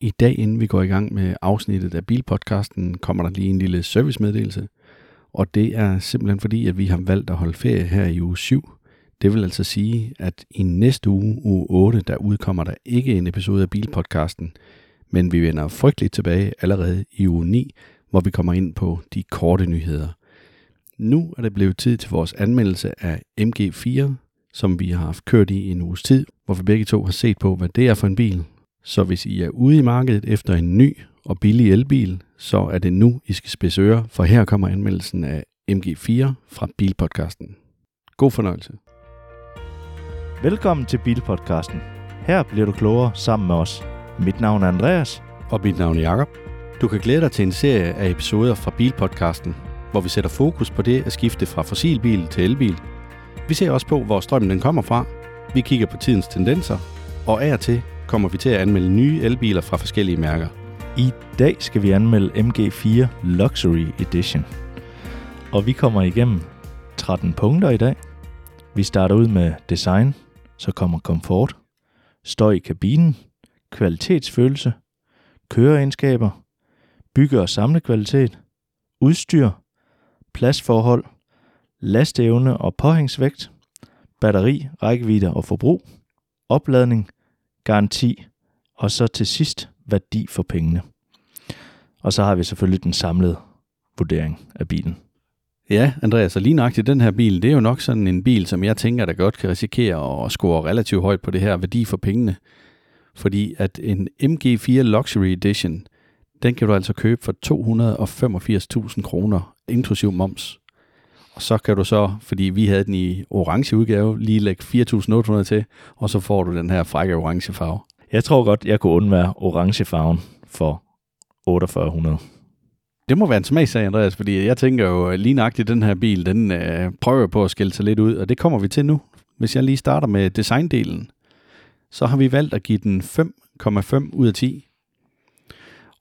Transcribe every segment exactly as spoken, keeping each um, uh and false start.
I dag, inden vi går i gang med afsnittet af Bilpodcasten, kommer der lige en lille servicemeddelelse. Og det er simpelthen fordi, at vi har valgt at holde ferie her i uge syv. Det vil altså sige, at i næste uge, uge otte, der udkommer der ikke en episode af Bilpodcasten. Men vi vender frygteligt tilbage allerede i uge ni, hvor vi kommer ind på de korte nyheder. Nu er det blevet tid til vores anmeldelse af M G fire, som vi har haft kørt i en uges tid, hvor vi begge to har set på, hvad det er for en bil. Så hvis I er ude i markedet efter en ny og billig elbil, så er det nu, I skal spidse ører, for her kommer anmeldelsen af M G fire fra Bilpodcasten. God fornøjelse. Velkommen til Bilpodcasten. Her bliver du klogere sammen med os. Mit navn er Andreas. Og mit navn er Jacob. Du kan glæde dig til en serie af episoder fra Bilpodcasten, hvor vi sætter fokus på det at skifte fra fossilbil til elbil. Vi ser også på, hvor strømmen den kommer fra. Vi kigger på tidens tendenser. Og af og til kommer vi til at anmelde nye elbiler fra forskellige mærker. I dag skal vi anmelde M G fire Luxury Edition. Og vi kommer igennem tretten punkter i dag. Vi starter ud med design, så kommer komfort, støj i kabinen, kvalitetsfølelse, køreegenskaber, bygge- og samlekvalitet, udstyr, pladsforhold, lasteevne og påhængsvægt, batteri, rækkevidde og forbrug, opladning, garanti, og så til sidst værdi for pengene. Og så har vi selvfølgelig den samlede vurdering af bilen. Ja, Andreas, og lige nøjagtigt den her bil, det er jo nok sådan en bil, som jeg tænker, der godt kan risikere at score relativt højt på det her værdi for pengene. Fordi at en M G fire Luxury Edition, den kan du altså købe for to hundrede og femogfirs tusind kroner, inklusiv moms. Og så kan du så, fordi vi havde den i orange udgave, lige lægge fire tusind otte hundrede til, og så får du den her frække orange farve. Jeg tror godt, jeg kunne undvære orange farven for fire tusind otte hundrede. Det må være en smagsag, Andreas, fordi jeg tænker jo lige nøjagtigt, den her bil, den øh, prøver på at skille sig lidt ud, og det kommer vi til nu. Hvis jeg lige starter med designdelen, så har vi valgt at give den fem komma fem ud af ti.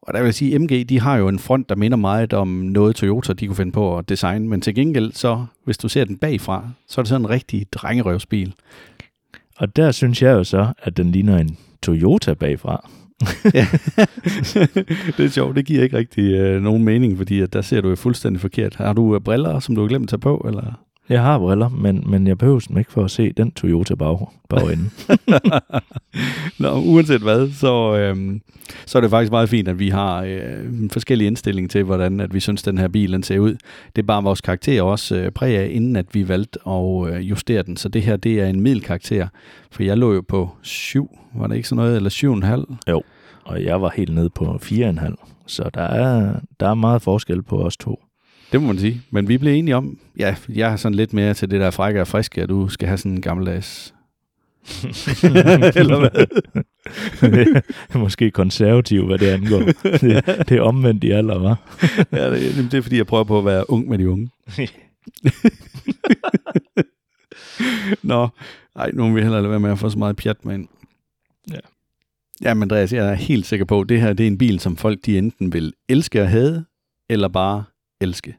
Og der vil jeg sige, at M G, de har jo en front, der minder meget om noget Toyota, de kunne finde på at designe. Men til gengæld, så hvis du ser den bagfra, så er det sådan en rigtig drengerøvsbil. Og der synes jeg jo så, at den ligner en Toyota bagfra. Ja, det er sjovt. Det giver ikke rigtig øh, nogen mening, fordi at der ser du jo fuldstændig forkert. Har du øh, briller, som du har glemt at tage på, eller...? Jeg har briller, men, men jeg behøver dem ikke for at se den Toyota bag, bagenden. Nå, uanset hvad, så, øhm, så er det faktisk meget fint, at vi har øh, forskellige indstillinger til, hvordan at vi synes, den her bil den ser ud. Det er bare vores karakter også øh, præg af, inden at vi valgte at øh, justere den. Så det her, det er en middelkarakter, for jeg lå jo på syv, var det ikke sådan noget, eller syv komma fem? Jo, og jeg var helt nede på fire komma fem, så der er, der er meget forskel på os to. Det må man sige, men vi blev enige om, ja, jeg har sådan lidt mere til det der frække og friske, at du skal have sådan en gammeldags... Eller hvad? Måske konservativ, hvad det angår. Det, det er omvendt i alder, hva'? Ja, det, det er fordi, jeg prøver på at være ung med de unge. Nå, ej, nu må vi heller lade være med at få så meget pjat med ind. Ja. Jamen Andreas, jeg er helt sikker på, at det her det er en bil, som folk de enten vil elske at have, eller bare... elske.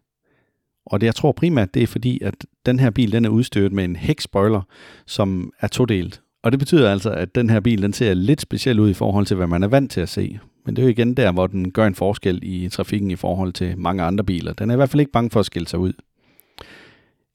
Og det jeg tror primært, det er fordi, at den her bil den er udstyret med en hækspoiler, som er todelt. Og det betyder altså, at den her bil den ser lidt speciel ud i forhold til, hvad man er vant til at se. Men det er jo igen der, hvor den gør en forskel i trafikken i forhold til mange andre biler. Den er i hvert fald ikke bange for at skille sig ud.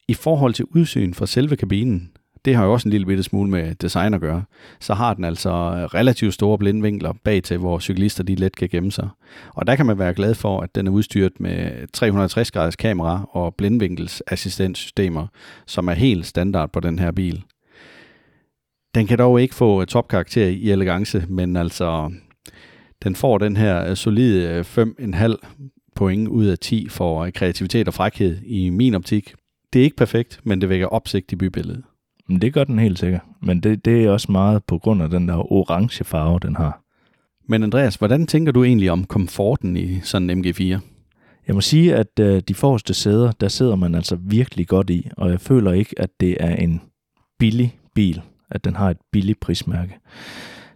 I forhold til udsyn fra selve kabinen, det har jo også en lille bitte smule med design at gøre, så har den altså relativt store blindvinkler bag til, hvor cyklister de let kan gemme sig. Og der kan man være glad for, at den er udstyret med tre hundrede og tres graders kamera og blindvinkelsassistenssystemer, som er helt standard på den her bil. Den kan dog ikke få topkarakter i elegance, men altså den får den her solide fem komma fem point ud af ti for kreativitet og frækhed i min optik. Det er ikke perfekt, men det vækker opsigt i bybilledet. Men det gør den helt sikkert. Men det, det er også meget på grund af den der orange farve, den har. Men Andreas, hvordan tænker du egentlig om komforten i sådan en M G fire? Jeg må sige, at øh, de forreste sæder, der sidder man altså virkelig godt i. Og jeg føler ikke, at det er en billig bil. At den har et billigt prismærke.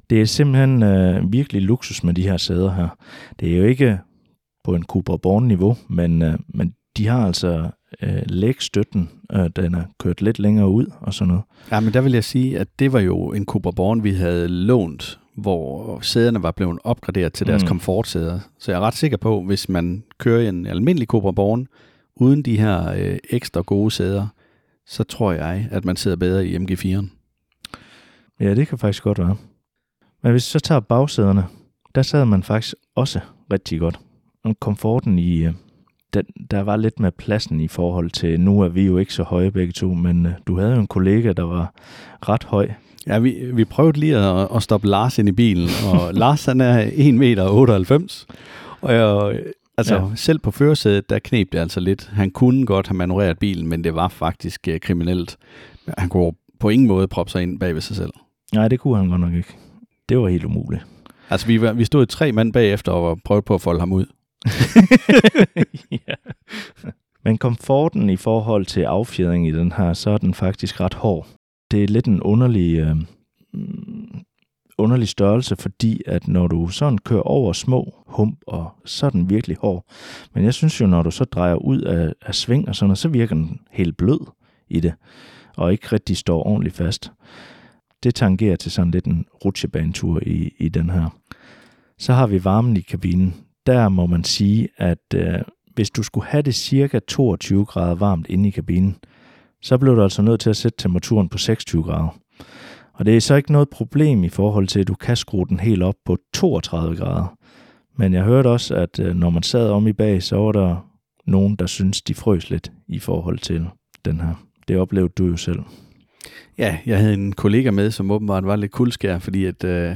Det er simpelthen øh, virkelig luksus med de her sæder her. Det er jo ikke på en Cupra Born niveau, men, øh, men de har altså... Øh, lægstøtten, øh, den er kørt lidt længere ud og sådan noget. Ja, men der vil jeg sige, at det var jo en Cupra Born, vi havde lånt, hvor sæderne var blevet opgraderet til deres mm. komfortsæder. Så jeg er ret sikker på, hvis man kører i en almindelig Cupra Born, uden de her øh, ekstra gode sæder, så tror jeg, at man sidder bedre i M G fireren. Ja, det kan faktisk godt være. Men hvis så tager bagsæderne, der sad man faktisk også rigtig godt. Og komforten i, øh, den, der var lidt med pladsen i forhold til, nu er vi jo ikke så høje begge to, men øh, du havde jo en kollega, der var ret høj. Ja, vi, vi prøvede lige at, at stoppe Lars ind i bilen, og Lars han er en komma otteoghalvfems meter, og jeg, altså ja. selv på førersædet, der kneb det altså lidt. Han kunne godt have manøvreret bilen, men det var faktisk uh, kriminelt. Han kunne på ingen måde proppe sig ind bag ved sig selv. Nej, det kunne han godt nok ikke. Det var helt umuligt. Altså, vi, vi stod tre mand bagefter og prøvede på at folde ham ud. Ja. Men komforten i forhold til affjedring i den her, så er den faktisk ret hård. Det er lidt en underlig, øh, underlig størrelse, fordi at når du sådan kører over små hump, og så er den virkelig hård. Men jeg synes jo, når du så drejer ud af, af sving og sådan noget, så virker den helt blød i det, og ikke rigtig står ordentligt fast. Det tangerer til sådan lidt en rutsjebanetur i, i den her. Så har vi varmen i kabinen. Der må man sige, at øh, hvis du skulle have det cirka toogtyve grader varmt inde i kabinen, så blev du altså nødt til at sætte temperaturen på seksogtyve grader. Og det er så ikke noget problem i forhold til, at du kan skrue den helt op på toogtredive grader. Men jeg hørte også, at når man sad om i bag, så var der nogen, der syntes, de frøs lidt i forhold til den her. Det oplevede du jo selv. Ja, jeg havde en kollega med, som åbenbart var lidt kuldskær, fordi at, øh,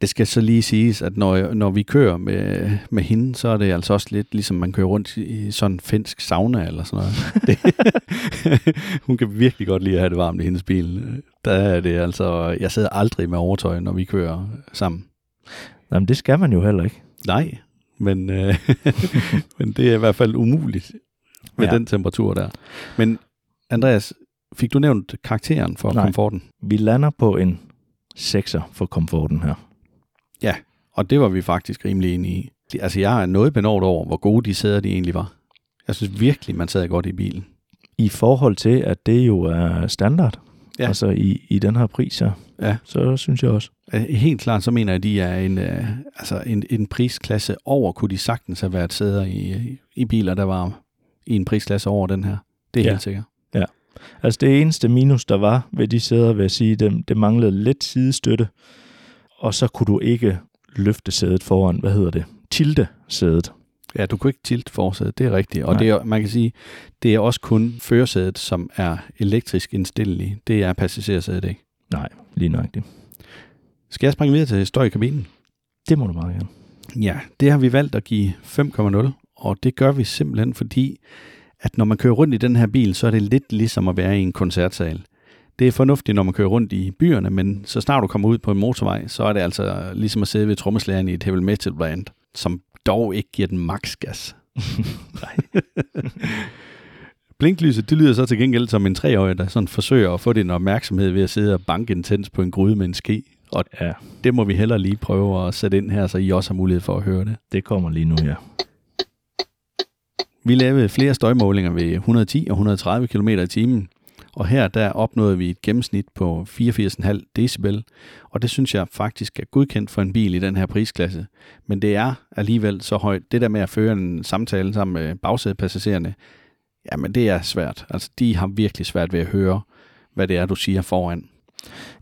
det skal så lige siges, at når, når vi kører med, med hende, så er det altså også lidt ligesom man kører rundt i sådan en finsk sauna eller sådan noget. Det, hun kan virkelig godt lide at have det varmt i hendes bil. Der er det altså, jeg sidder aldrig med overtøj, når vi kører sammen. Jamen det skal man jo heller ikke. Nej, men, øh, men det er i hvert fald umuligt med ja. den temperatur der. Men Andreas, fik du nævnt karakteren for Nej. komforten? Vi lander på en sekser for komforten her. Ja, og det var vi faktisk rimelig enige i. Altså, jeg er noget benovet over, hvor gode de sæder de egentlig var. Jeg synes virkelig, man sad godt i bilen. I forhold til, at det jo er standard, ja. altså i, i den her pris her, ja. så synes jeg også. Helt klart, så mener jeg, at de er en, altså en, en prisklasse over, kunne de sagtens have været sæder i, i biler, der var i en prisklasse over den her. Det er ja. helt sikkert. Ja. Altså det eneste minus, der var ved de sæder, vil jeg sige, det, det manglede lidt sidestøtte, og så kunne du ikke løfte sædet foran, hvad hedder det, tilte sædet. Ja, du kunne ikke tilte forsædet, det er rigtigt, og det er, man kan sige, det er også kun førersædet, som er elektrisk indstillelig, det er passagersædet, ikke? Nej, lige nøjagtigt. Skal jeg springe videre til støj i kabinen? Det må du meget gerne. Ja, det har vi valgt at give fem komma nul, og det gør vi simpelthen, fordi at når man kører rundt i den her bil, så er det lidt ligesom at være i en koncertsal. Det er fornuftigt, når man kører rundt i byerne, men så snart du kommer ud på en motorvej, så er det altså ligesom at sidde ved trommeslageren i et heavy metal band, som dog ikke giver den maks gas. Blinklyset, det lyder så til gengæld som en treårig, der sådan forsøger at få din opmærksomhed ved at sidde og banke intens på en gryde med en ske. Og ja. det må vi hellere lige prøve at sætte ind her, så I også har mulighed for at høre det. Det kommer lige nu, ja. Vi lavede flere støjmålinger ved et hundrede og ti og et hundrede og tredive kilometer i timen, og her der opnåede vi et gennemsnit på fireogfirs komma fem decibel, og det synes jeg faktisk er godkendt for en bil i den her prisklasse. Men det er alligevel så højt. Det der med at føre en samtale sammen med bagsædepassagererne, jamen det er svært. Altså de har virkelig svært ved at høre, hvad det er, du siger foran.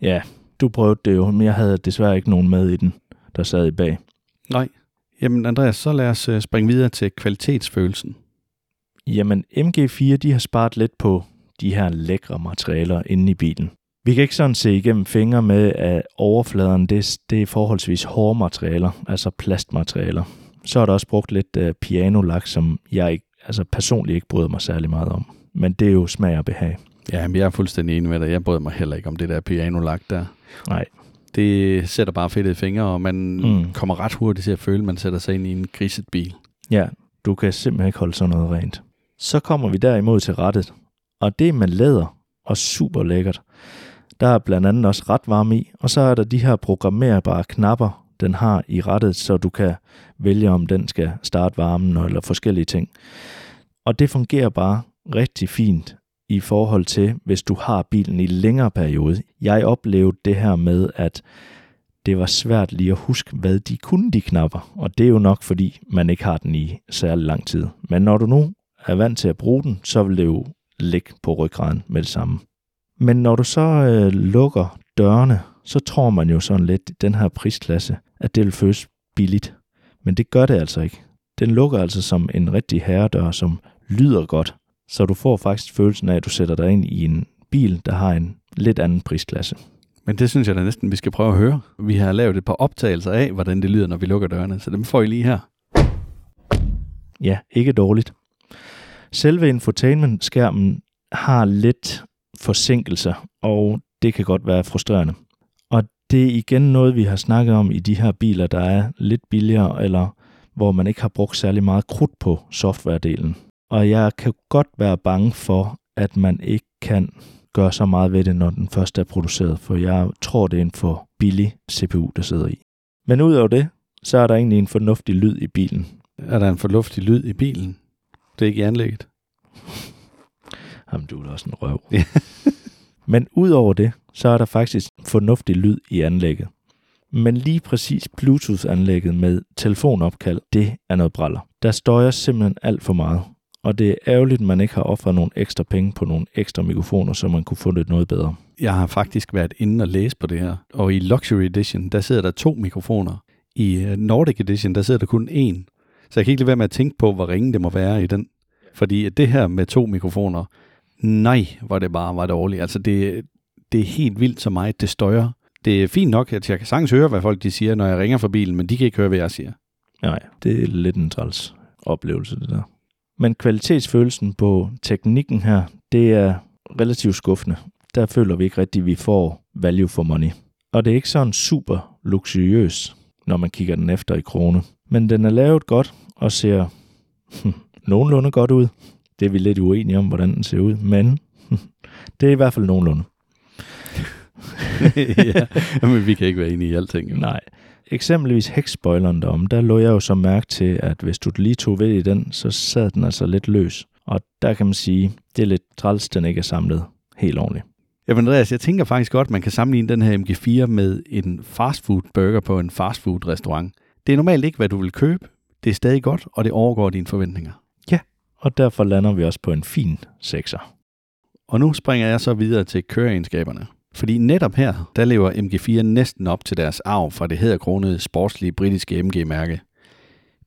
Ja, du prøvede det jo, men jeg havde desværre ikke nogen med i den, der sad i bag. Nej. Jamen Andreas, så lad os springe videre til kvalitetsfølelsen. Jamen, M G fire, de har sparet lidt på de her lækre materialer inde i bilen. Vi kan ikke sådan se igennem fingre med, at overfladerne, det, det er forholdsvis hårde materialer, altså plastmaterialer. Så er der også brugt lidt uh, pianolak, som jeg ikke, altså personligt ikke bryder mig særlig meget om. Men det er jo smag og behag. Ja, men jeg er fuldstændig enig med dig. Jeg bryder mig heller ikke om det der pianolak der. Nej. Det sætter bare fedtede fingre, og man mm. kommer ret hurtigt til at føle, at man sætter sig ind i en griset bil. Ja, du kan simpelthen ikke holde sådan noget rent. Så kommer vi derimod til rattet, og det er med læder og super lækkert. Der er blandt andet også ret varme i, og så er der de her programmerbare knapper, den har i rattet, så du kan vælge, om den skal starte varmen eller forskellige ting. Og det fungerer bare rigtig fint i forhold til, hvis du har bilen i længere periode. Jeg oplevede det her med, at det var svært lige at huske, hvad de kunne, de knapper. Og det er jo nok, fordi man ikke har den i særlig lang tid. Men når du nu er vant til at bruge den, så vil det jo ligge på ryggraden med det samme. Men når du så øh, lukker dørene, så tror man jo sådan lidt i den her prisklasse, at det vil føles billigt. Men det gør det altså ikke. Den lukker altså som en rigtig herredør, som lyder godt. Så du får faktisk følelsen af, at du sætter dig ind i en bil, der har en lidt anden prisklasse. Men det synes jeg da næsten, vi skal prøve at høre. Vi har lavet et par optagelser af, hvordan det lyder, når vi lukker dørene, så dem får I lige her. Ja, ikke dårligt. Selve infotainment-skærmen har lidt forsinkelser, og det kan godt være frustrerende. Og det er igen noget, vi har snakket om i de her biler, der er lidt billigere, eller hvor man ikke har brugt særlig meget krudt på softwaredelen. Og jeg kan godt være bange for, at man ikke kan gøre så meget ved det, når den første er produceret, for jeg tror, det er en for billig C P U, der sidder i. Men ud over det, så er der egentlig en fornuftig lyd i bilen. Er der en fornuftig lyd i bilen? Det er ikke i anlægget. Jamen, du er da også en røv. Men ud over det, så er der faktisk en fornuftig lyd i anlægget. Men lige præcis Bluetooth-anlægget med telefonopkald, det er noget braller. Der støjer simpelthen alt for meget. Og det er ærgerligt, at man ikke har offret nogle ekstra penge på nogle ekstra mikrofoner, så man kunne få det noget bedre. Jeg har faktisk været inde og læse på det her. Og i Luxury Edition, der sidder der to mikrofoner. I Nordic Edition, der sidder der kun én. Så jeg kan ikke lade være med at tænke på, hvor ringe det må være i den. Fordi det her med to mikrofoner, nej, hvor det bare var dårligt. Altså det, det er helt vildt så meget, det støjer. Det er fint nok, at jeg kan sagtens høre, hvad folk de siger, når jeg ringer fra bilen, men de kan ikke høre, hvad jeg siger. Nej, det er lidt en træls oplevelse, det der. Men kvalitetsfølelsen på teknikken her, det er relativt skuffende. Der føler vi ikke rigtigt, at vi får value for money. Og det er ikke sådan super luksuriøs, når man kigger den efter i krone. Men den er lavet godt og ser hm, nogenlunde godt ud. Det er vi lidt uenige om, hvordan den ser ud, men hm, det er i hvert fald nogenlunde. Ja, men vi kan ikke være enige i alting. Jo. Nej. Eksempelvis hækspoileren derom, der lå jeg jo så mærke til, at hvis du lige tog ved i den, så sad den altså lidt løs. Og der kan man sige, det er lidt træls, den ikke er samlet helt ordentligt. Ja, Andreas, jeg tænker faktisk godt, at man kan sammenligne den her M G fire med en fastfood burger på en fastfood restaurant. Det er normalt ikke, hvad du vil købe. Det er stadig godt, og det overgår dine forventninger. Ja, og derfor lander vi også på en fin sekser. Og nu springer jeg så videre til køreegenskaberne. Fordi netop her, der lever M G fire næsten op til deres arv fra det hæderkronede sportslige britiske M G-mærke.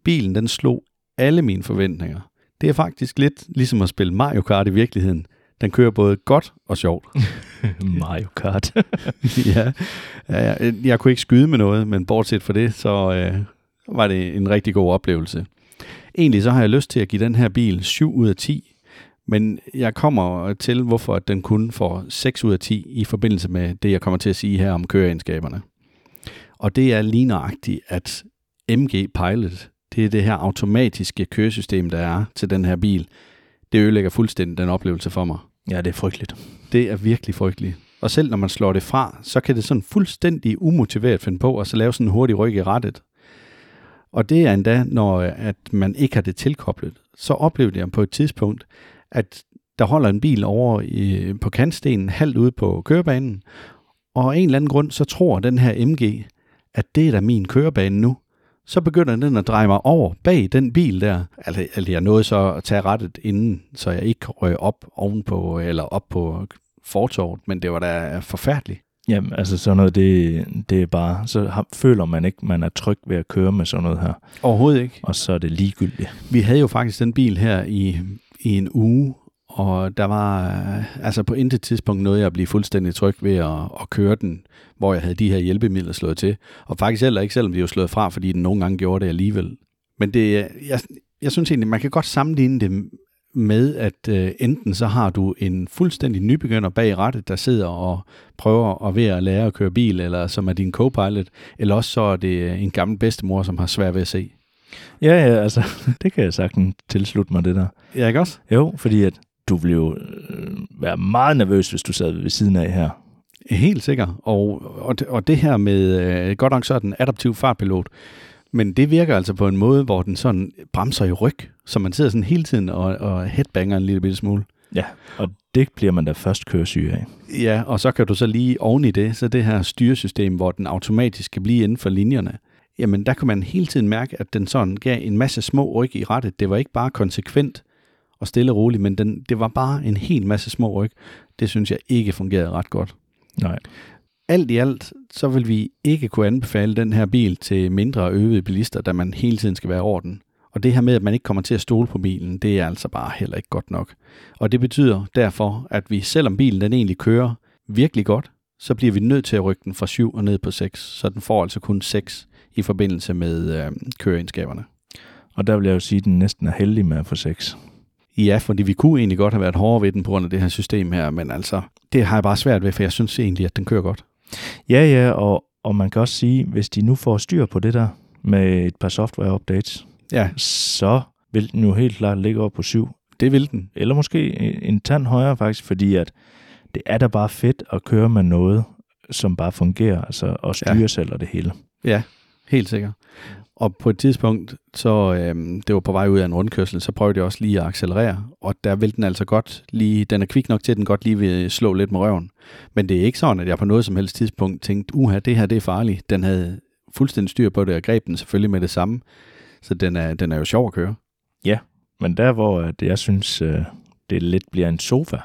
Bilen, den slog alle mine forventninger. Det er faktisk lidt ligesom at spille Mario Kart i virkeligheden. Den kører både godt og sjovt. Mario Kart. ja, ja, jeg kunne ikke skyde med noget, men bortset fra det, så øh, var det en rigtig god oplevelse. Egentlig så har jeg lyst til at give den her bil syv ud af ti. Men jeg kommer til, hvorfor den kun får seks ud af ti i forbindelse med det, jeg kommer til at sige her om køreegenskaberne. Og det er lige nøjagtigt, at M G Pilot, det er det her automatiske køresystem, der er til den her bil, det ødelægger fuldstændig den oplevelse for mig. Ja, det er frygteligt. Det er virkelig frygteligt. Og selv når man slår det fra, så kan det sådan fuldstændig umotiveret finde på at så lave sådan en hurtig ryg i rattet. Og det er endda, når at man ikke har det tilkoblet. Så oplevede jeg på et tidspunkt, at der holder en bil over i, på kantstenen, halvt ude på kørebanen, og af en eller anden grund, så tror den her M G, at det er da min kørebane nu. Så begynder den at dreje mig over bag den bil der. Altså, jeg nåede så at tage rettet inden, så jeg ikke røg op ovenpå, eller op på fortovet, men det var da forfærdeligt. Jamen, altså sådan noget, det, det er bare, så føler man ikke, man er tryg ved at køre med sådan noget her. Overhovedet ikke. Og så er det ligegyldigt. Vi havde jo faktisk den bil her i... i en uge, og der var altså på intet tidspunkt noget, jeg blev fuldstændig tryg ved at, at køre den, hvor jeg havde de her hjælpemidler slået til. Og faktisk heller ikke, selvom de jo slået fra, fordi den nogle gange gjorde det alligevel. Men det, jeg, jeg synes egentlig, man kan godt sammenligne det med, at øh, enten så har du en fuldstændig nybegynder bag rattet, der sidder og prøver at, ved at lære at køre bil, eller som er din co-pilot, eller også så er det en gammel bedstemor, som har svært ved at se. Ja, ja, altså, det kan jeg sagtens tilslutte mig, det der. Ja, ikke også? Jo, fordi at du ville jo øh, være meget nervøs, hvis du sad ved siden af her. Helt sikkert. Og, og, og det her med, øh, godt nok så er den adaptiv fartpilot, men det virker altså på en måde, hvor den sådan bremser i ryg, så man sidder sådan hele tiden og, og headbanger en lille bitte smule. Ja, og det bliver man da først køresyge af. Ja, og så kan du så lige oven i det, så det her styresystem, hvor den automatisk kan blive inden for linjerne, jamen der kunne man hele tiden mærke, at den sådan gav en masse små ryg i rettet. Det var ikke bare konsekvent og stille og roligt, men den, det var bare en hel masse små ryg. Det synes jeg ikke fungerede ret godt. Nej. Alt i alt, så vil vi ikke kunne anbefale den her bil til mindre øvede bilister, da man hele tiden skal være i orden. Og det her med, at man ikke kommer til at stole på bilen, det er altså bare heller ikke godt nok. Og det betyder derfor, at vi, selvom bilen den egentlig kører virkelig godt, så bliver vi nødt til at rykke den fra syv og ned på seks. Så den får altså kun seks i forbindelse med øh, køreegenskaberne. Og der vil jeg jo sige, at den næsten er heldig med at få seks. Ja, fordi vi kunne egentlig godt have været hårdere ved den på grund af det her system her, men altså, det har jeg bare svært ved, for jeg synes egentlig, at den kører godt. Ja, ja, og, og man kan også sige, hvis de nu får styr på det der med et par software-updates, ja, så vil den jo helt klart ligge op på syv. Det vil den. Eller måske en tand højere faktisk, fordi at det er da bare fedt at køre med noget, som bare fungerer, altså og styrer ja. selv og det hele. Ja, helt sikkert. Og på et tidspunkt, så øhm, det var på vej ud af en rundkørsel, så prøvede jeg også lige at accelerere, og der vil den altså godt lige, den er kvik nok til, at den godt lige vil slå lidt med røven. Men det er ikke sådan, at jeg på noget som helst tidspunkt tænkte, uha, det her det er farligt. Den havde fuldstændig styr på det, og greb den selvfølgelig med det samme. Så den er, den er jo sjov at køre. Ja, men der hvor jeg synes, det lidt bliver en sofa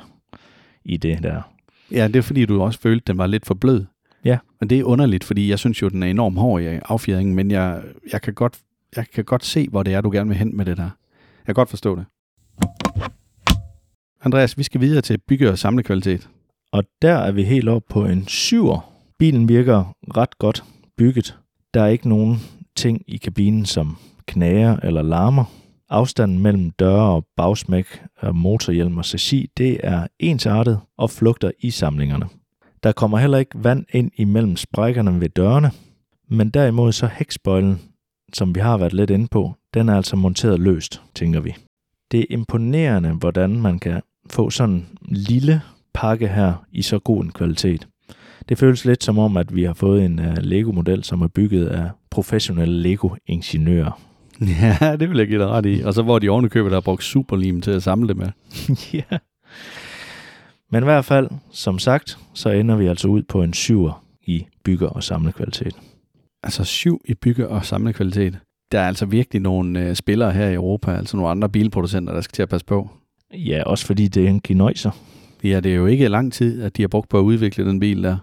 i det der. Ja, det er fordi, du også følte, den var lidt for blød. Ja. Og det er underligt, fordi jeg synes jo, den er enormt hård i affjedringen, men jeg, jeg, kan godt, jeg kan godt se, hvor det er, du gerne vil hen med det der. Jeg kan godt forstå det. Andreas, vi skal videre til bygge- og samlekvalitet. Og der er vi helt oppe på en syver. Bilen virker ret godt bygget. Der er ikke nogen ting i kabinen, som knager eller larmer. Afstanden mellem døre og bagsmæk, motorhjelm og chassis, det er ensartet og flugter i samlingerne. Der kommer heller ikke vand ind imellem sprækkerne ved dørene, men derimod så hækspoilen, som vi har været lidt inde på, den er altså monteret løst, tænker vi. Det er imponerende, hvordan man kan få sådan en lille pakke her i så god en kvalitet. Det føles lidt som om, at vi har fået en uh, Lego-model, som er bygget af professionelle Lego-ingeniører. Ja, det vil jeg give dig ret i. Og så hvor de ovenikøbet har brugt superlim til at samle det med. Ja. Men i hvert fald, som sagt, så ender vi altså ud på en syver i bygge- og samlekvalitet. Altså syv i bygge- og samlekvalitet. Der er altså virkelig nogle øh, spillere her i Europa, altså nogle andre bilproducenter, der skal til at passe på. Ja, også fordi det er en kineser. Ja, det er jo ikke lang tid, at de har brugt på at udvikle den bil der.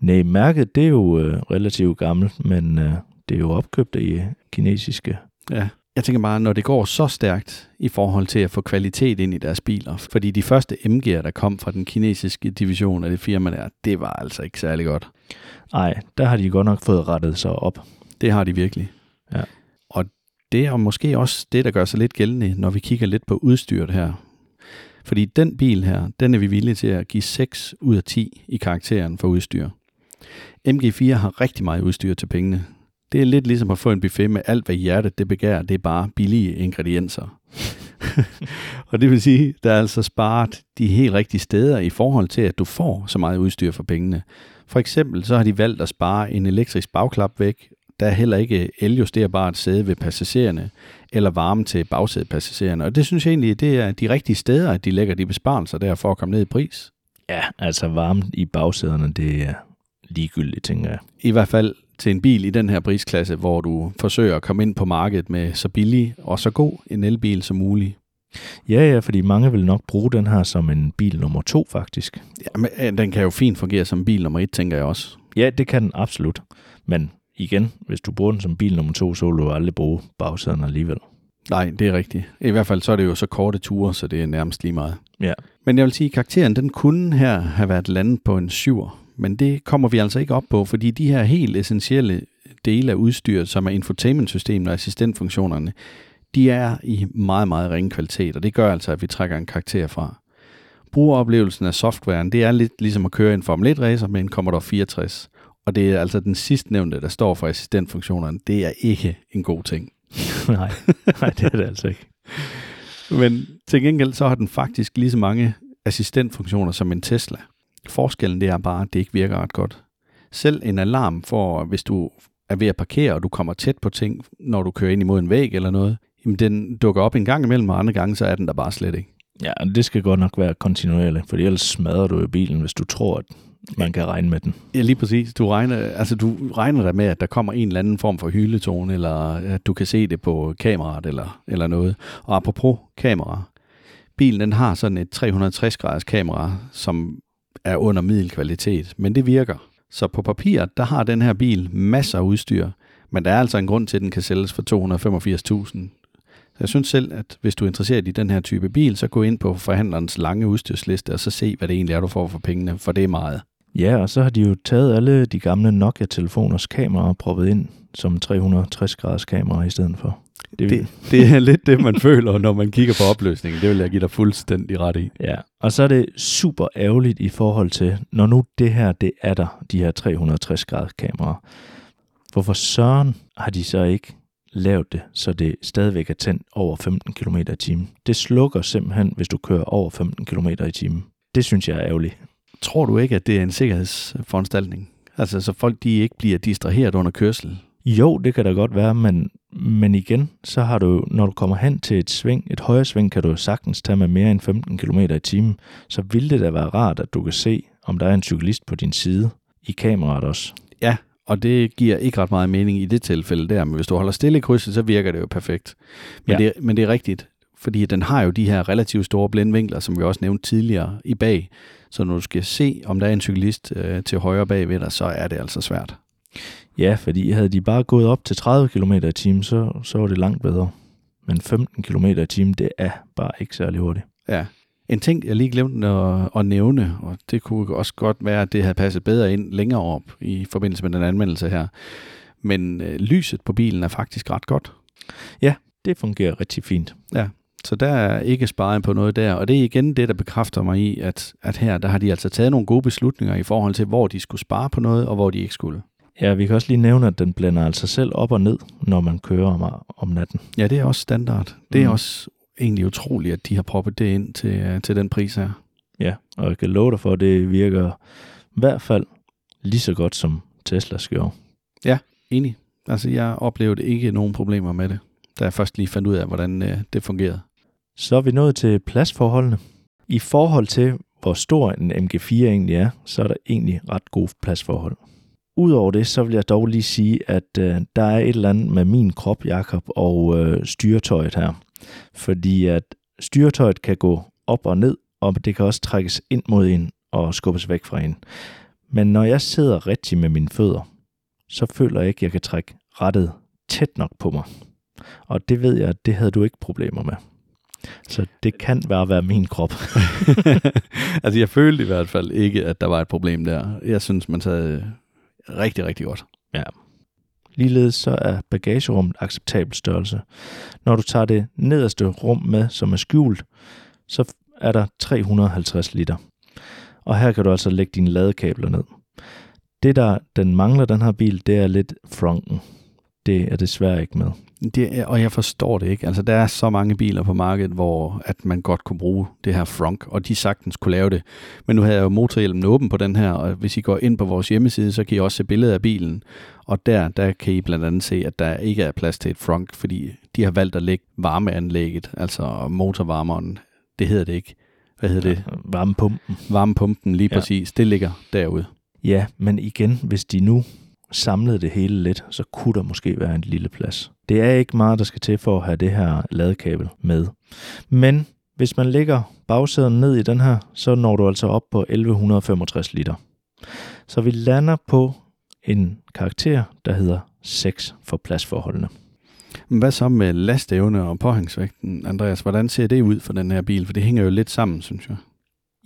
Nej, mærket det er jo øh, relativt gammelt, men øh, det er jo opkøbt i kinesiske. Ja, jeg tænker bare, når det går så stærkt i forhold til at få kvalitet ind i deres biler, fordi de første M G'er, der kom fra den kinesiske division af det firma der, det var altså ikke særlig godt. Nej, der har de godt nok fået rettet sig op. Det har de virkelig. Ja. Og det er måske også det, der gør sig lidt gældende, når vi kigger lidt på udstyret her. Fordi den bil her, den er vi villige til at give seks ud af ti i karakteren for udstyr. M G fire har rigtig meget udstyr til pengene. Det er lidt ligesom at få en buffet med alt, hvad hjertet det begærer, det er bare billige ingredienser. Og det vil sige, der er altså sparet de helt rigtige steder i forhold til, at du får så meget udstyr for pengene. For eksempel så har de valgt at spare en elektrisk bagklap væk. Der er heller ikke eljusterbart sæde ved passagererne, eller varme til bagsædepassagererne. Og det synes jeg egentlig, det er de rigtige steder, at de lægger de besparelser der for at komme ned i pris. Ja, altså varme i bagsæderne, det er ligegyldigt, tænker jeg. I hvert fald til en bil i den her prisklasse, hvor du forsøger at komme ind på markedet med så billig og så god en elbil som muligt. Ja, ja, fordi mange vil nok bruge den her som en bil nummer to, faktisk. Ja, men den kan jo fint fungere som bil nummer et, tænker jeg også. Ja, det kan den absolut. Men igen, hvis du bruger den som bil nummer to, så vil du aldrig bruge bagsæden alligevel. Nej, det er rigtigt. I hvert fald så er det jo så korte ture, så det er nærmest lige meget. Ja. Men jeg vil sige, at karakteren den kunne her have været landet på en syver. Men det kommer vi altså ikke op på, fordi de her helt essentielle dele af udstyret, som er infotainmentsystemet og assistentfunktionerne, de er i meget, meget ringe kvalitet, og det gør altså, at vi trækker en karakter fra. Brugeroplevelsen af softwaren, det er lidt ligesom at køre en Formel et-racer med en Commodore fireogtres, og det er altså den sidstnævnte, der står for assistentfunktionerne. Det er ikke en god ting. Nej, nej, det er det altså ikke. Men til gengæld så har den faktisk lige så mange assistentfunktioner som en Tesla. Forskellen det er bare, at det ikke virker ret godt. Selv en alarm for, hvis du er ved at parkere, og du kommer tæt på ting, når du kører ind imod en væg eller noget, jamen den dukker op en gang imellem, og andre gange, så er den der bare slet ikke. Ja, det skal godt nok være kontinuerligt, for ellers smadrer du jo bilen, hvis du tror, at man kan regne med den. Ja, lige præcis. Du regner, altså, du regner dig med, at der kommer en eller anden form for hyletone, eller at du kan se det på kameraet eller, eller noget. Og apropos kamera, bilen den har sådan et tre hundrede og tres graders kamera, som er under middelkvalitet, men det virker. Så på papiret, der har den her bil masser af udstyr, men der er altså en grund til, at den kan sælges for to hundrede og femogfirs tusind. Jeg synes selv, at hvis du er interesseret i den her type bil, så gå ind på forhandlerens lange udstyrsliste, og så se, hvad det egentlig er, du får for pengene, for det er meget. Ja, og så har de jo taget alle de gamle Nokia-telefoners kameraer og proppet ind som tre hundrede og tres graders kameraer i stedet for. Det, det, det er lidt det, man føler, når man kigger på opløsningen. Det vil jeg give dig fuldstændig ret i. Ja, og så er det super ærgerligt i forhold til, når nu det her, det er der, de her tre hundrede og tres graders kameraer. Hvorfor søren har de så ikke lavet det, så det stadigvæk er tændt over femten kilometer i timen. Det slukker simpelthen, hvis du kører over femten kilometer i timen. Det synes jeg er ærgerligt. Tror du ikke, at det er en sikkerhedsforanstaltning? Altså, så folk de ikke bliver distraheret under kørsel? Jo, det kan da godt være, men, men igen, så har du, når du kommer hen til et sving, et højre sving, kan du sagtens tage med mere end femten kilometer i timen, så ville det da være rart, at du kan se, om der er en cyklist på din side i kameraet også. Ja, og det giver ikke ret meget mening i det tilfælde der, men hvis du holder stille i krydset, så virker det jo perfekt. Men, ja. det, men det er rigtigt, fordi den har jo de her relativt store blindvinkler, som vi også nævnte tidligere, i bag. Så når du skal se, om der er en cyklist øh, til højre bag ved dig, så er det altså svært. Ja, fordi havde de bare gået op til tredive kilometer i timen, så, så var det langt bedre. Men femten kilometer i timen, det er bare ikke særlig hurtigt. Ja. En ting, jeg lige glemte at, at nævne, og det kunne også godt være, at det havde passet bedre ind længere op i forbindelse med den anmeldelse her, men øh, lyset på bilen er faktisk ret godt. Ja, det fungerer rigtig fint. Ja, så der er ikke sparet på noget der, og det er igen det, der bekræfter mig i, at, at her der har de altså taget nogle gode beslutninger i forhold til, hvor de skulle spare på noget, og hvor de ikke skulle. Ja, vi kan også lige nævne, at den blænder altså selv op og ned, når man kører om, om natten. Ja, det er også standard. Det er mm. også egentlig utroligt, at de har proppet det ind til, til den pris her. Ja, og jeg kan love dig for, at det virker i hvert fald lige så godt, som Teslas gjorde. Ja, enig. Altså, jeg oplevede ikke nogen problemer med det, da jeg først lige fandt ud af, hvordan øh, det fungerede. Så er vi nået til pladsforholdene. I forhold til, hvor stor en M G fire egentlig er, så er der egentlig ret gode pladsforhold. Udover det, så vil jeg dog lige sige, at øh, der er et eller andet med min krop, Jacob, og øh, styretøjet her. Fordi at styretøjet kan gå op og ned, og det kan også trækkes ind mod en og skubbes væk fra en. Men når jeg sidder rigtig med mine fødder, så føler jeg ikke, at jeg kan trække rattet tæt nok på mig. Og det ved jeg, at det havde du ikke problemer med. Så det kan bare være min krop. Altså jeg følte i hvert fald ikke, at der var et problem der. Jeg synes, man tager rigtig, rigtig godt. Ja. Ligeledes så er bagagerummet acceptabel størrelse. Når du tager det nederste rum med, som er skjult, så er der tre hundrede og halvtreds liter. Og her kan du altså lægge dine ladekabler ned. Det, der den mangler, den her bil, det er lidt fronten. Det er desværre ikke med. Det er, og jeg forstår det ikke. Altså, der er så mange biler på markedet, hvor at man godt kunne bruge det her frunk, og de sagtens kunne lave det. Men nu havde jeg jo motorhjelmen åben på den her, og hvis I går ind på vores hjemmeside, så kan I også se billeder af bilen. Og der, der kan I blandt andet se, at der ikke er plads til et frunk, fordi de har valgt at lægge varmeanlægget, altså motorvarmeren. Det hedder det ikke. Hvad hedder det? Varmepumpen. Varmepumpen, lige ja. Præcis. Det ligger derude. Ja, men igen, hvis de nu samlede det hele lidt, så kunne der måske være en lille plads. Det er ikke meget, der skal til for at have det her ladekabel med. Men hvis man lægger bagsæden ned i den her, så når du altså op på elleve femogtres liter. Så vi lander på en karakter, der hedder seks for pladsforholdene. Hvad så med lasteevne og påhængsvægten, Andreas? Hvordan ser det ud for den her bil? For det hænger jo lidt sammen, synes jeg.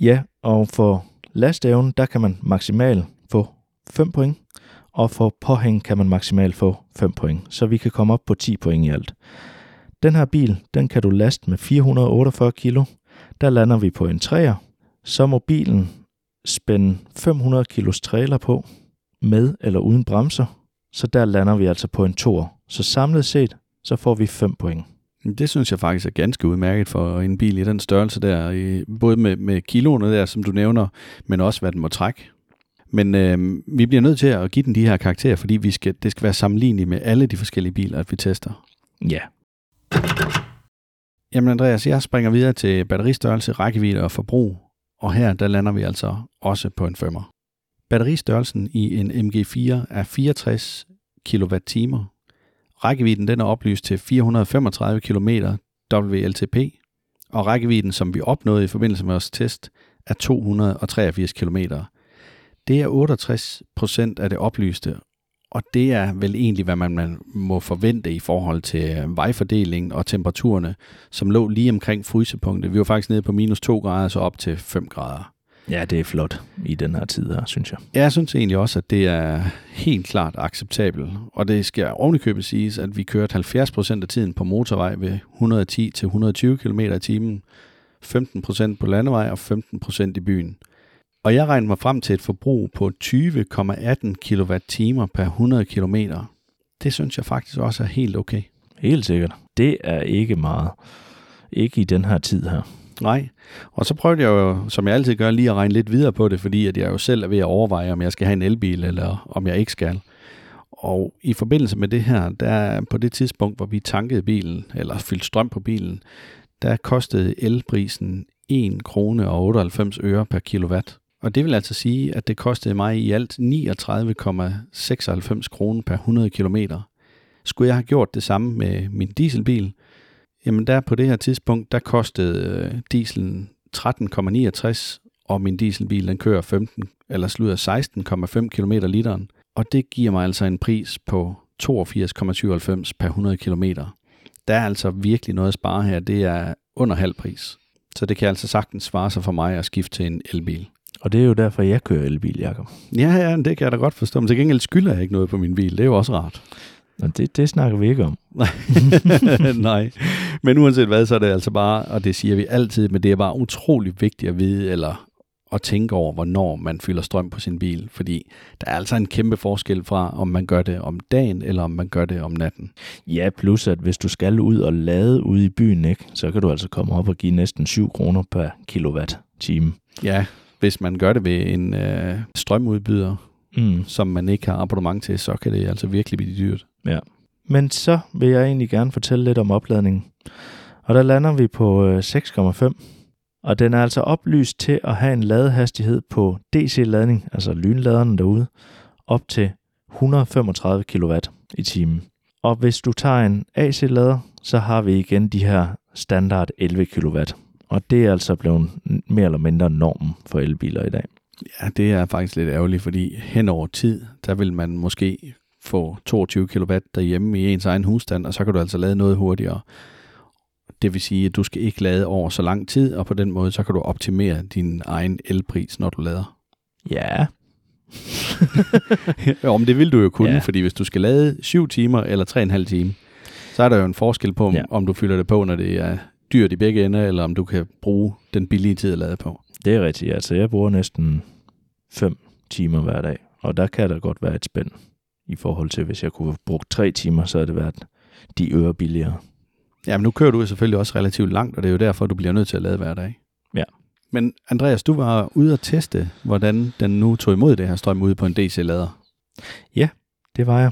Ja, og for lasteevnen, der kan man maksimalt få fem point. Og for påhæng kan man maksimalt få fem point, så vi kan komme op på ti point i alt. Den her bil, den kan du laste med fire hundrede og otteogfyrre kilo. Der lander vi på en treer. Så må bilen spænde fem hundrede kilos trailer på, med eller uden bremser. Så der lander vi altså på en toer. Så samlet set, så får vi fem point. Det synes jeg faktisk er ganske udmærket for en bil i den størrelse der. Både med, med kiloene der, som du nævner, men også hvad den må trække. Men øh, vi bliver nødt til at give den de her karakterer, fordi vi skal, det skal være sammenlignet med alle de forskellige biler, at vi tester. Ja. Jamen Andreas, jeg springer videre til batteristørrelse, rækkevidde og forbrug, og her der lander vi altså også på en femmer. Batteristørrelsen i en M G fire er fireogtres kilowatt timer. Rækkevidden den er oplyst til fire hundrede femogtredive kilometer W L T P, og rækkevidden, som vi opnåede i forbindelse med vores test, er to hundrede treogfirs kilometer. Det er otteogtres procent af det oplyste, og det er vel egentlig, hvad man, man må forvente i forhold til vejfordelingen og temperaturerne, som lå lige omkring frysepunktet. Vi var faktisk nede på minus to grader, så op til fem grader. Ja, det er flot i den her tid her, synes jeg. Jeg synes egentlig også, at det er helt klart acceptabelt. Og det skal ovenikøbet siges, at vi kørte halvfjerds procent af tiden på motorvej ved hundrede og ti til hundrede og tyve kilometer i timen, femten procent på landevej og femten procent i byen. Og jeg regner mig frem til et forbrug på tyve komma atten kilowatt timer per hundrede kilometer. Det synes jeg faktisk også er helt okay. Helt sikkert. Det er ikke meget. Ikke i den her tid her. Nej, og så prøvede jeg jo, som jeg altid gør, lige at regne lidt videre på det, fordi at jeg jo selv er ved at overveje, om jeg skal have en elbil, eller om jeg ikke skal. Og i forbindelse med det her, der på det tidspunkt, hvor vi tankede bilen, eller fyldte strøm på bilen, der kostede elprisen en krone og otteoghalvfems øre per kilowatt. Og det vil altså sige, at det kostede mig i alt niogtredive komma seksoghalvfems kroner per hundrede kilometer. Skulle jeg have gjort det samme med min dieselbil, jamen der på det her tidspunkt, der kostede dieselen tretten komma niogtres, og min dieselbil den kører femten eller slutter seksten komma fem kilometer literen, og det giver mig altså en pris på toogfirs komma syvoghalvfems per hundrede kilometer. Der er altså virkelig noget at spare her, det er under halv pris. Så det kan altså sagtens svare sig for mig at skifte til en elbil. Og det er jo derfor, jeg kører elbil, Jacob. Ja, ja, det kan jeg da godt forstå, men til gengæld skylder jeg ikke noget på min bil, det er jo også rart. Det, det snakker vi ikke om. Nej, men uanset hvad, så er det altså bare, og det siger vi altid, men det er bare utrolig vigtigt at vide eller at tænke over, hvornår man fylder strøm på sin bil, fordi der er altså en kæmpe forskel fra, om man gør det om dagen, eller om man gør det om natten. Ja, plus at hvis du skal ud og lade ude i byen, ikke, så kan du altså komme op og give næsten syv kroner per kilowatt-time. Ja, hvis man gør det ved en øh, strømudbyder, mm. som man ikke har abonnement til, så kan det altså virkelig blive dyrt. Ja. Men så vil jeg egentlig gerne fortælle lidt om opladningen. Og der lander vi på seks komma fem. Og den er altså oplyst til at have en ladehastighed på D C-ladning, altså lynladeren derude, op til hundrede femogtredive kilowatt i timen. Og hvis du tager en A C-lader, så har vi igen de her standard elleve kilowatt. Og det er altså blevet mere eller mindre normen for elbiler i dag. Ja, det er faktisk lidt ærgerligt, fordi hen over tid, der vil man måske få toogtyve kilowatt derhjemme i ens egen husstand, og så kan du altså lade noget hurtigere. Det vil sige, at du skal ikke lade over så lang tid, og på den måde, så kan du optimere din egen elpris, når du lader. Ja. Jo, men det vil du jo kunne, ja. Fordi hvis du skal lade syv timer eller tre og en halv time, så er der jo en forskel på, om, ja. om du fylder det på, når det er dyrt i begge ender, eller om du kan bruge den billige tid at lade på. Det er rigtigt. Altså, jeg bruger næsten fem timer hver dag, og der kan der godt være et spænd i forhold til, hvis jeg kunne have brugt tre timer, så havde det været de øre billigere. Ja, men nu kører du selvfølgelig også relativt langt, og det er jo derfor, du bliver nødt til at lade hver dag. Ja. Men Andreas, du var ude at teste, hvordan den nu tog imod det her strøm ude på en D C-lader. Ja, det var jeg.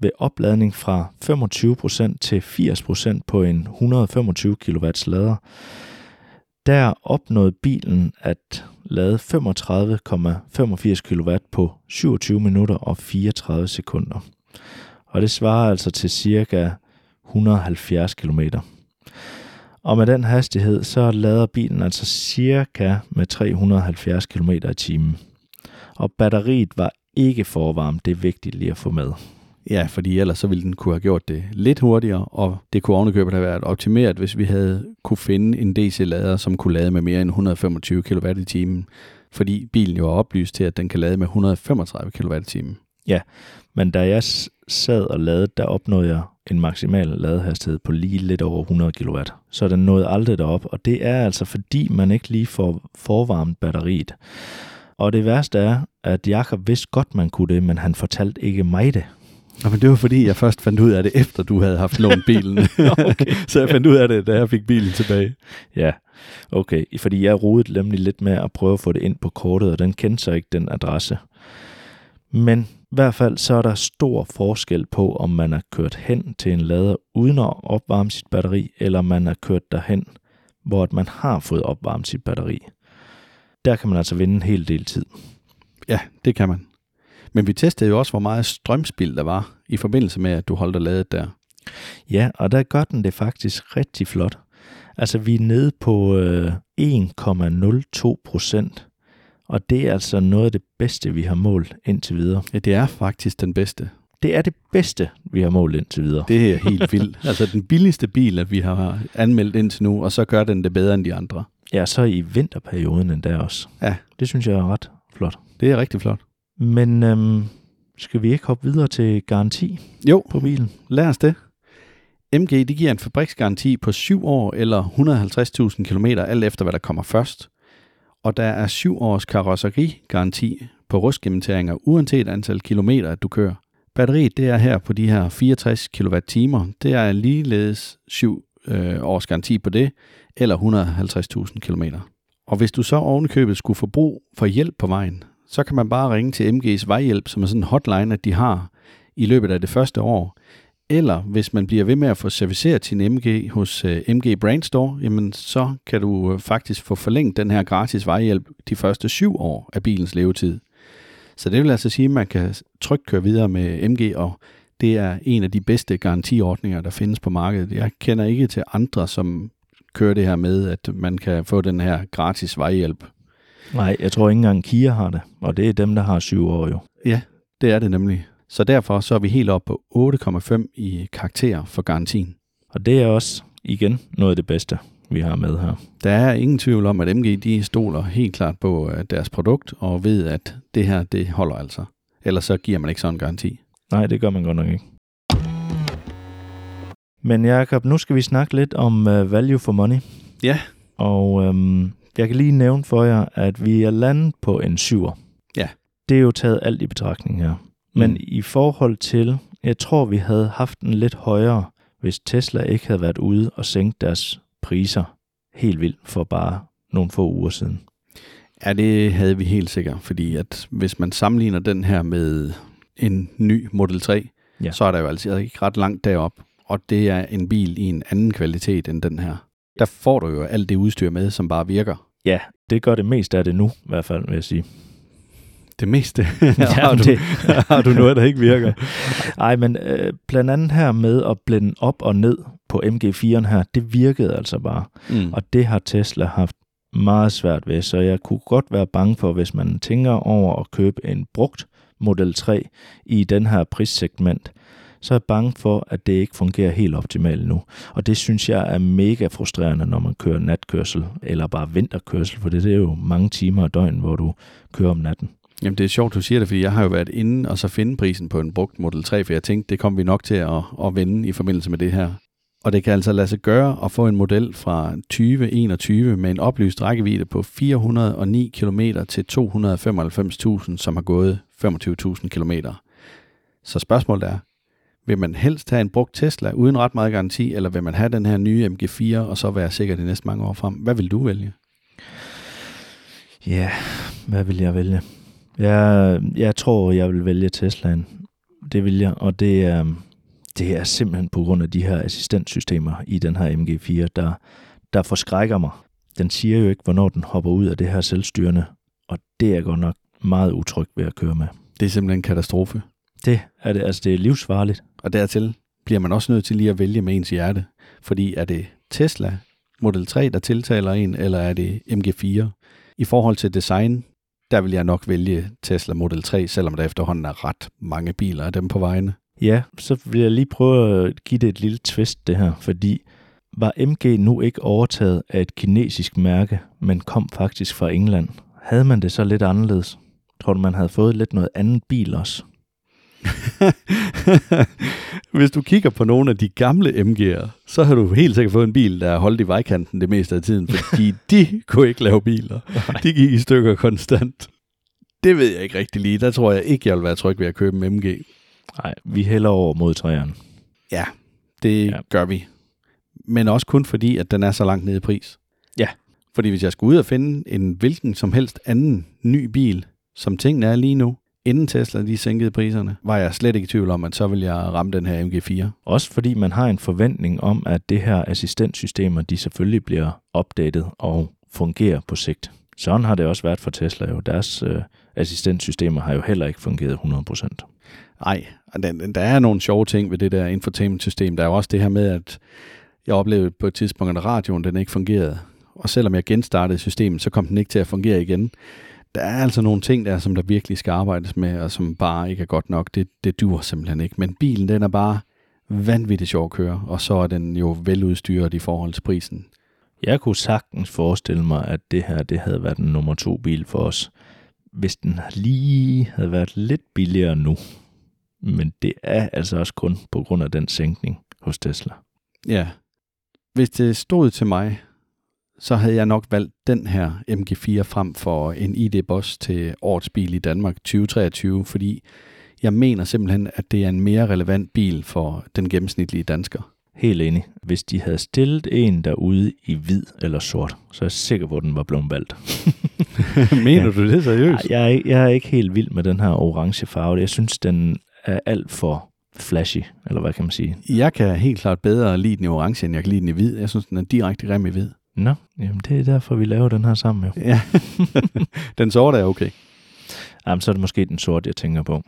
Ved opladning fra femogtyve procent til firs procent på en hundrede femogtyve kilowatt lader, der opnåede bilen at lade femogtredive komma femogfirs kilowatt på syvogtyve minutter og fireogtredive sekunder. Og det svarer altså til ca. et hundrede og halvfjerds kilometer. Og med den hastighed, så lader bilen altså ca. med tre hundrede og halvfjerds kilometer i timen. Og batteriet var ikke forvarmt, det er vigtigt lige at få med. Ja, fordi ellers så ville den kunne have gjort det lidt hurtigere, og det kunne ovenikøbet have været optimeret, hvis vi havde kunne finde en D C-lader, som kunne lade med mere end hundrede femogtyve kilowatt i timen, fordi bilen jo er oplyst til, at den kan lade med hundrede femogtredive kilowatt i timen. Ja, men da jeg sad og ladede, der opnåede jeg en maksimal ladehastighed på lige lidt over hundrede kilowatt. Så den nåede aldrig derop, og det er altså fordi, man ikke lige får forvarmet batteriet. Og det værste er, at Jacob vidste godt, man kunne det, men han fortalte ikke mig det. Nå, men det var fordi, jeg først fandt ud af det, efter du havde haft lånt bilen. Okay. Så jeg fandt ud af det, da jeg fik bilen tilbage. Ja, okay. Fordi jeg rodede nemlig lidt med at prøve at få det ind på kortet, og den kendte så ikke den adresse. Men I hvert fald så er der stor forskel på, om man har kørt hen til en lader uden at opvarme sit batteri, eller man har kørt derhen, hvor man har fået opvarmet sit batteri. Der kan man altså vinde en hel del tid. Ja, det kan man. Men vi testede jo også, hvor meget strømspild der var i forbindelse med, at du holdt og ladet der. Ja, og der gør den det faktisk rigtig flot. Altså, vi er nede på øh, en komma nul to procent, og det er altså noget af det bedste, vi har målt indtil videre. Ja, det er faktisk den bedste. Det er det bedste, vi har målt indtil videre. Det er helt vildt. Altså, den billigste bil, at vi har anmeldt indtil nu, og så gør den det bedre end de andre. Ja, så i vinterperioden endda også. Ja. Det synes jeg er ret flot. Det er rigtig flot. Men øhm, skal vi ikke hoppe videre til garanti jo, på bilen? Lad os det. M G de giver en fabriksgaranti på syv år eller et hundrede og halvtreds tusind kilometer, alt efter hvad der kommer først. Og der er syv års karrosserigaranti på rustgennemtæringer, uanset antal kilometer, at du kører. Batteriet det er her på de her fireogtres kilowatt timer. Det er ligeledes syv års garanti på det, eller et hundrede og halvtreds tusind kilometer. Og hvis du så ovenikøbet skulle få brug for hjælp på vejen, så kan man bare ringe til M G's vejhjælp, som er sådan en hotline, at de har i løbet af det første år. Eller hvis man bliver ved med at få serviceret sin M G hos M G Brand Store, jamen så kan du faktisk få forlænget den her gratis vejhjælp de første syv år af bilens levetid. Så det vil altså sige, at man kan trygt køre videre med M G, og det er en af de bedste garantiordninger, der findes på markedet. Jeg kender ikke til andre, som kører det her med, at man kan få den her gratis vejhjælp. Nej, jeg tror ikke engang Kia har det, og det er dem, der har syv år jo. Ja, det er det nemlig. Så derfor så er vi helt oppe på otte komma fem i karakterer for garantien. Og det er også, igen, noget af det bedste, vi har med her. Der er ingen tvivl om, at M G de stoler helt klart på deres produkt, og ved, at det her, det holder altså. Ellers så giver man ikke sådan en garanti. Nej, det gør man godt nok ikke. Men Jacob, nu skal vi snakke lidt om uh, value for money. Ja. Og øhm, jeg kan lige nævne for jer, at vi er landet på en syver. Ja. Det er jo taget alt i betragtning her. Men mm. i forhold til, jeg tror, vi havde haft en lidt højere, hvis Tesla ikke havde været ude og sænkt deres priser helt vildt for bare nogle få uger siden. Ja, det havde vi helt sikkert, fordi at hvis man sammenligner den her med en ny Model tre, ja, så er der jo altså ikke ret langt derop, og det er en bil i en anden kvalitet end den her. Der får du jo alt det udstyr med, som bare virker. Ja, det gør det meste af det nu, i hvert fald vil jeg sige. Det meste. Har du, har du noget, der ikke virker? Nej, men øh, blandt andet her med at blænde op og ned på M G fireren her, det virkede altså bare. Mm. Og det har Tesla haft meget svært ved, så jeg kunne godt være bange for, hvis man tænker over at købe en brugt Model tre i den her prissegment, så er jeg bange for, at det ikke fungerer helt optimalt nu. Og det synes jeg er mega frustrerende, når man kører natkørsel, eller bare vinterkørsel, for det er jo mange timer af døgn, hvor du kører om natten. Jamen det er sjovt, du siger det, fordi jeg har jo været inde og så finde prisen på en brugt Model tre, for jeg tænkte, det kommer vi nok til at, at vende i forbindelse med det her. Og det kan altså lade sig gøre at få en model fra tyve enogtyve med en oplyst rækkevidde på fire hundrede og ni kilometer til to hundrede og femoghalvfems tusind, som har gået femogtyve tusind kilometer. Så spørgsmålet er, vil man helst have en brugt Tesla uden ret meget garanti, eller vil man have den her nye M G fire og så være sikker de næste mange år frem? Hvad vil du vælge? Ja, hvad vil jeg vælge? Jeg, jeg tror, jeg vil vælge Teslaen. Det vil jeg, og det er, det er simpelthen på grund af de her assistenssystemer i den her M G fire, der, der forskrækker mig. Den siger jo ikke, hvornår den hopper ud af det her selvstyrende, og det er godt nok meget utrygt ved at køre med. Det er simpelthen en katastrofe. Det er det, altså det er livsfarligt. Og dertil bliver man også nødt til lige at vælge med ens hjerte, fordi er det Tesla Model tre, der tiltaler en, eller er det M G fire? I forhold til design, der vil jeg nok vælge Tesla Model tre, selvom der efterhånden er ret mange biler af dem på vejene. Ja, så vil jeg lige prøve at give det et lille twist, det her, fordi var M G nu ikke overtaget af et kinesisk mærke, men kom faktisk fra England? Havde man det så lidt anderledes? Tror du, man havde fået lidt noget andet bil også? Hvis du kigger på nogle af de gamle M G'er, så har du helt sikkert fået en bil, der er holdt i vejkanten det meste af tiden, fordi de kunne ikke lave biler. De gik i stykker konstant. Det ved jeg ikke rigtig lige. Der tror jeg ikke, jeg vil være tryg ved at købe en M G. Nej, vi hælder over mod træerne. Ja, det ja. gør vi. Men også kun fordi, at den er så langt nede i pris. Ja. Fordi hvis jeg skulle ud og finde en hvilken som helst anden ny bil, som tingene er lige nu, inden Tesla de sænkede priserne, var jeg slet ikke i tvivl om, at så ville jeg ramme den her M G fire. Også fordi man har en forventning om, at det her assistenssystemer, de selvfølgelig bliver opdateret og fungerer på sigt. Sådan har det også været for Tesla jo. Deres øh, assistenssystemer har jo heller ikke fungeret hundrede procent. Nej, der er nogle sjove ting ved det der infotainment-system. Der er jo også det her med, at jeg oplevede på et tidspunkt, at radioen den ikke fungerede. Og selvom jeg genstartede systemet, så kom den ikke til at fungere igen. Der er altså nogle ting der, som der virkelig skal arbejdes med, og som bare ikke er godt nok. Det, det dur simpelthen ikke. Men bilen, den er bare vanvittigt sjov at køre, og så er den jo veludstyret i forhold til prisen. Jeg kunne sagtens forestille mig, at det her det havde været den nummer to bil for os, hvis den lige havde været lidt billigere nu. Men det er altså også kun på grund af den sænkning hos Tesla. Ja, hvis det stod til mig, så havde jeg nok valgt den her M G fire frem for en I D. Buzz til årets bil i Danmark tyve treogtyve, fordi jeg mener simpelthen, at det er en mere relevant bil for den gennemsnitlige dansker. Helt enig. Hvis de havde stillet en derude i hvid eller sort, så er jeg sikker på, at den var blevet valgt. Mener du det seriøst? Ja, jeg, jeg er ikke helt vild med den her orange farve. Jeg synes, den er alt for flashy, eller hvad kan man sige? Jeg kan helt klart bedre lide den i orange, end jeg kan lide den i hvid. Jeg synes, den er direkte grim i hvid. Nå, jamen det er derfor, vi laver den her sammen jo. Ja. Den sorte er okay. Jamen, så er det måske den sorte, jeg tænker på.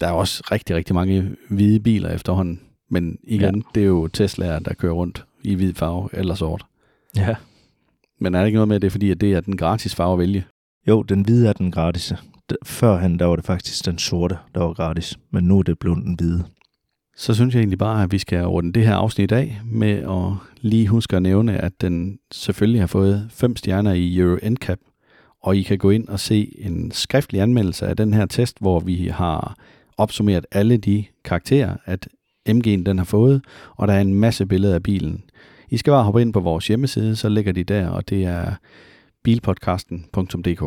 Der er også rigtig, rigtig mange hvide biler efterhånden. Men igen, ja. Det er jo Tesla'er, der kører rundt i hvid farve eller sort. Ja. Men er det ikke noget med, at det er fordi, at det er den gratis farve at vælge? Jo, den hvide er den gratis. Førhen, der var det faktisk den sorte, der var gratis. Men nu er det blevet den hvide. Så synes jeg egentlig bare, at vi skal runde det her afsnit af med at lige huske at nævne, at den selvfølgelig har fået fem stjerner i Euro N C A P. Og I kan gå ind og se en skriftlig anmeldelse af den her test, hvor vi har opsummeret alle de karakterer, at M G'en den har fået, og der er en masse billeder af bilen. I skal bare hoppe ind på vores hjemmeside, så ligger de der, og det er bilpodcasten punktum d k.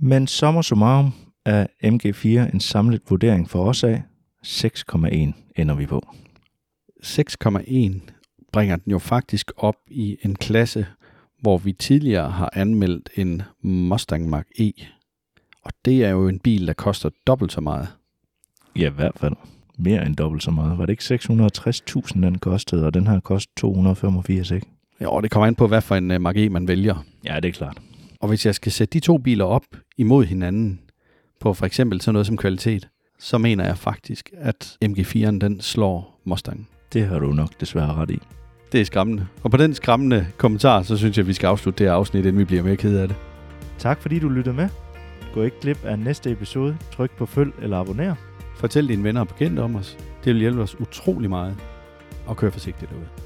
Men summa summarum er M G fire en samlet vurdering for os af seks komma en ender vi på. seks komma en bringer den jo faktisk op i en klasse, hvor vi tidligere har anmeldt en Mustang Mach-E. Og det er jo en bil, der koster dobbelt så meget. Ja, i hvert fald. Mere end dobbelt så meget. Var det ikke seks hundrede og tres tusind, den kostede, og den her kostede to hundrede og femogfirs tusind, ikke? Jo, det kommer an på, hvad for en Mach-E man vælger. Ja, det er klart. Og hvis jeg skal sætte de to biler op imod hinanden, på for eksempel sådan noget som kvalitet, så mener jeg faktisk, at M G fireren den slår Mustang. Det har du nok desværre ret i. Det er skræmmende. Og på den skræmmende kommentar, så synes jeg, at vi skal afslutte det her afsnit, inden vi bliver mere ked af det. Tak fordi du lyttede med. Gå ikke glip af næste episode. Tryk på følg eller abonner. Fortæl dine venner og bekendte om os. Det vil hjælpe os utrolig meget. Og kør forsigtigt derude.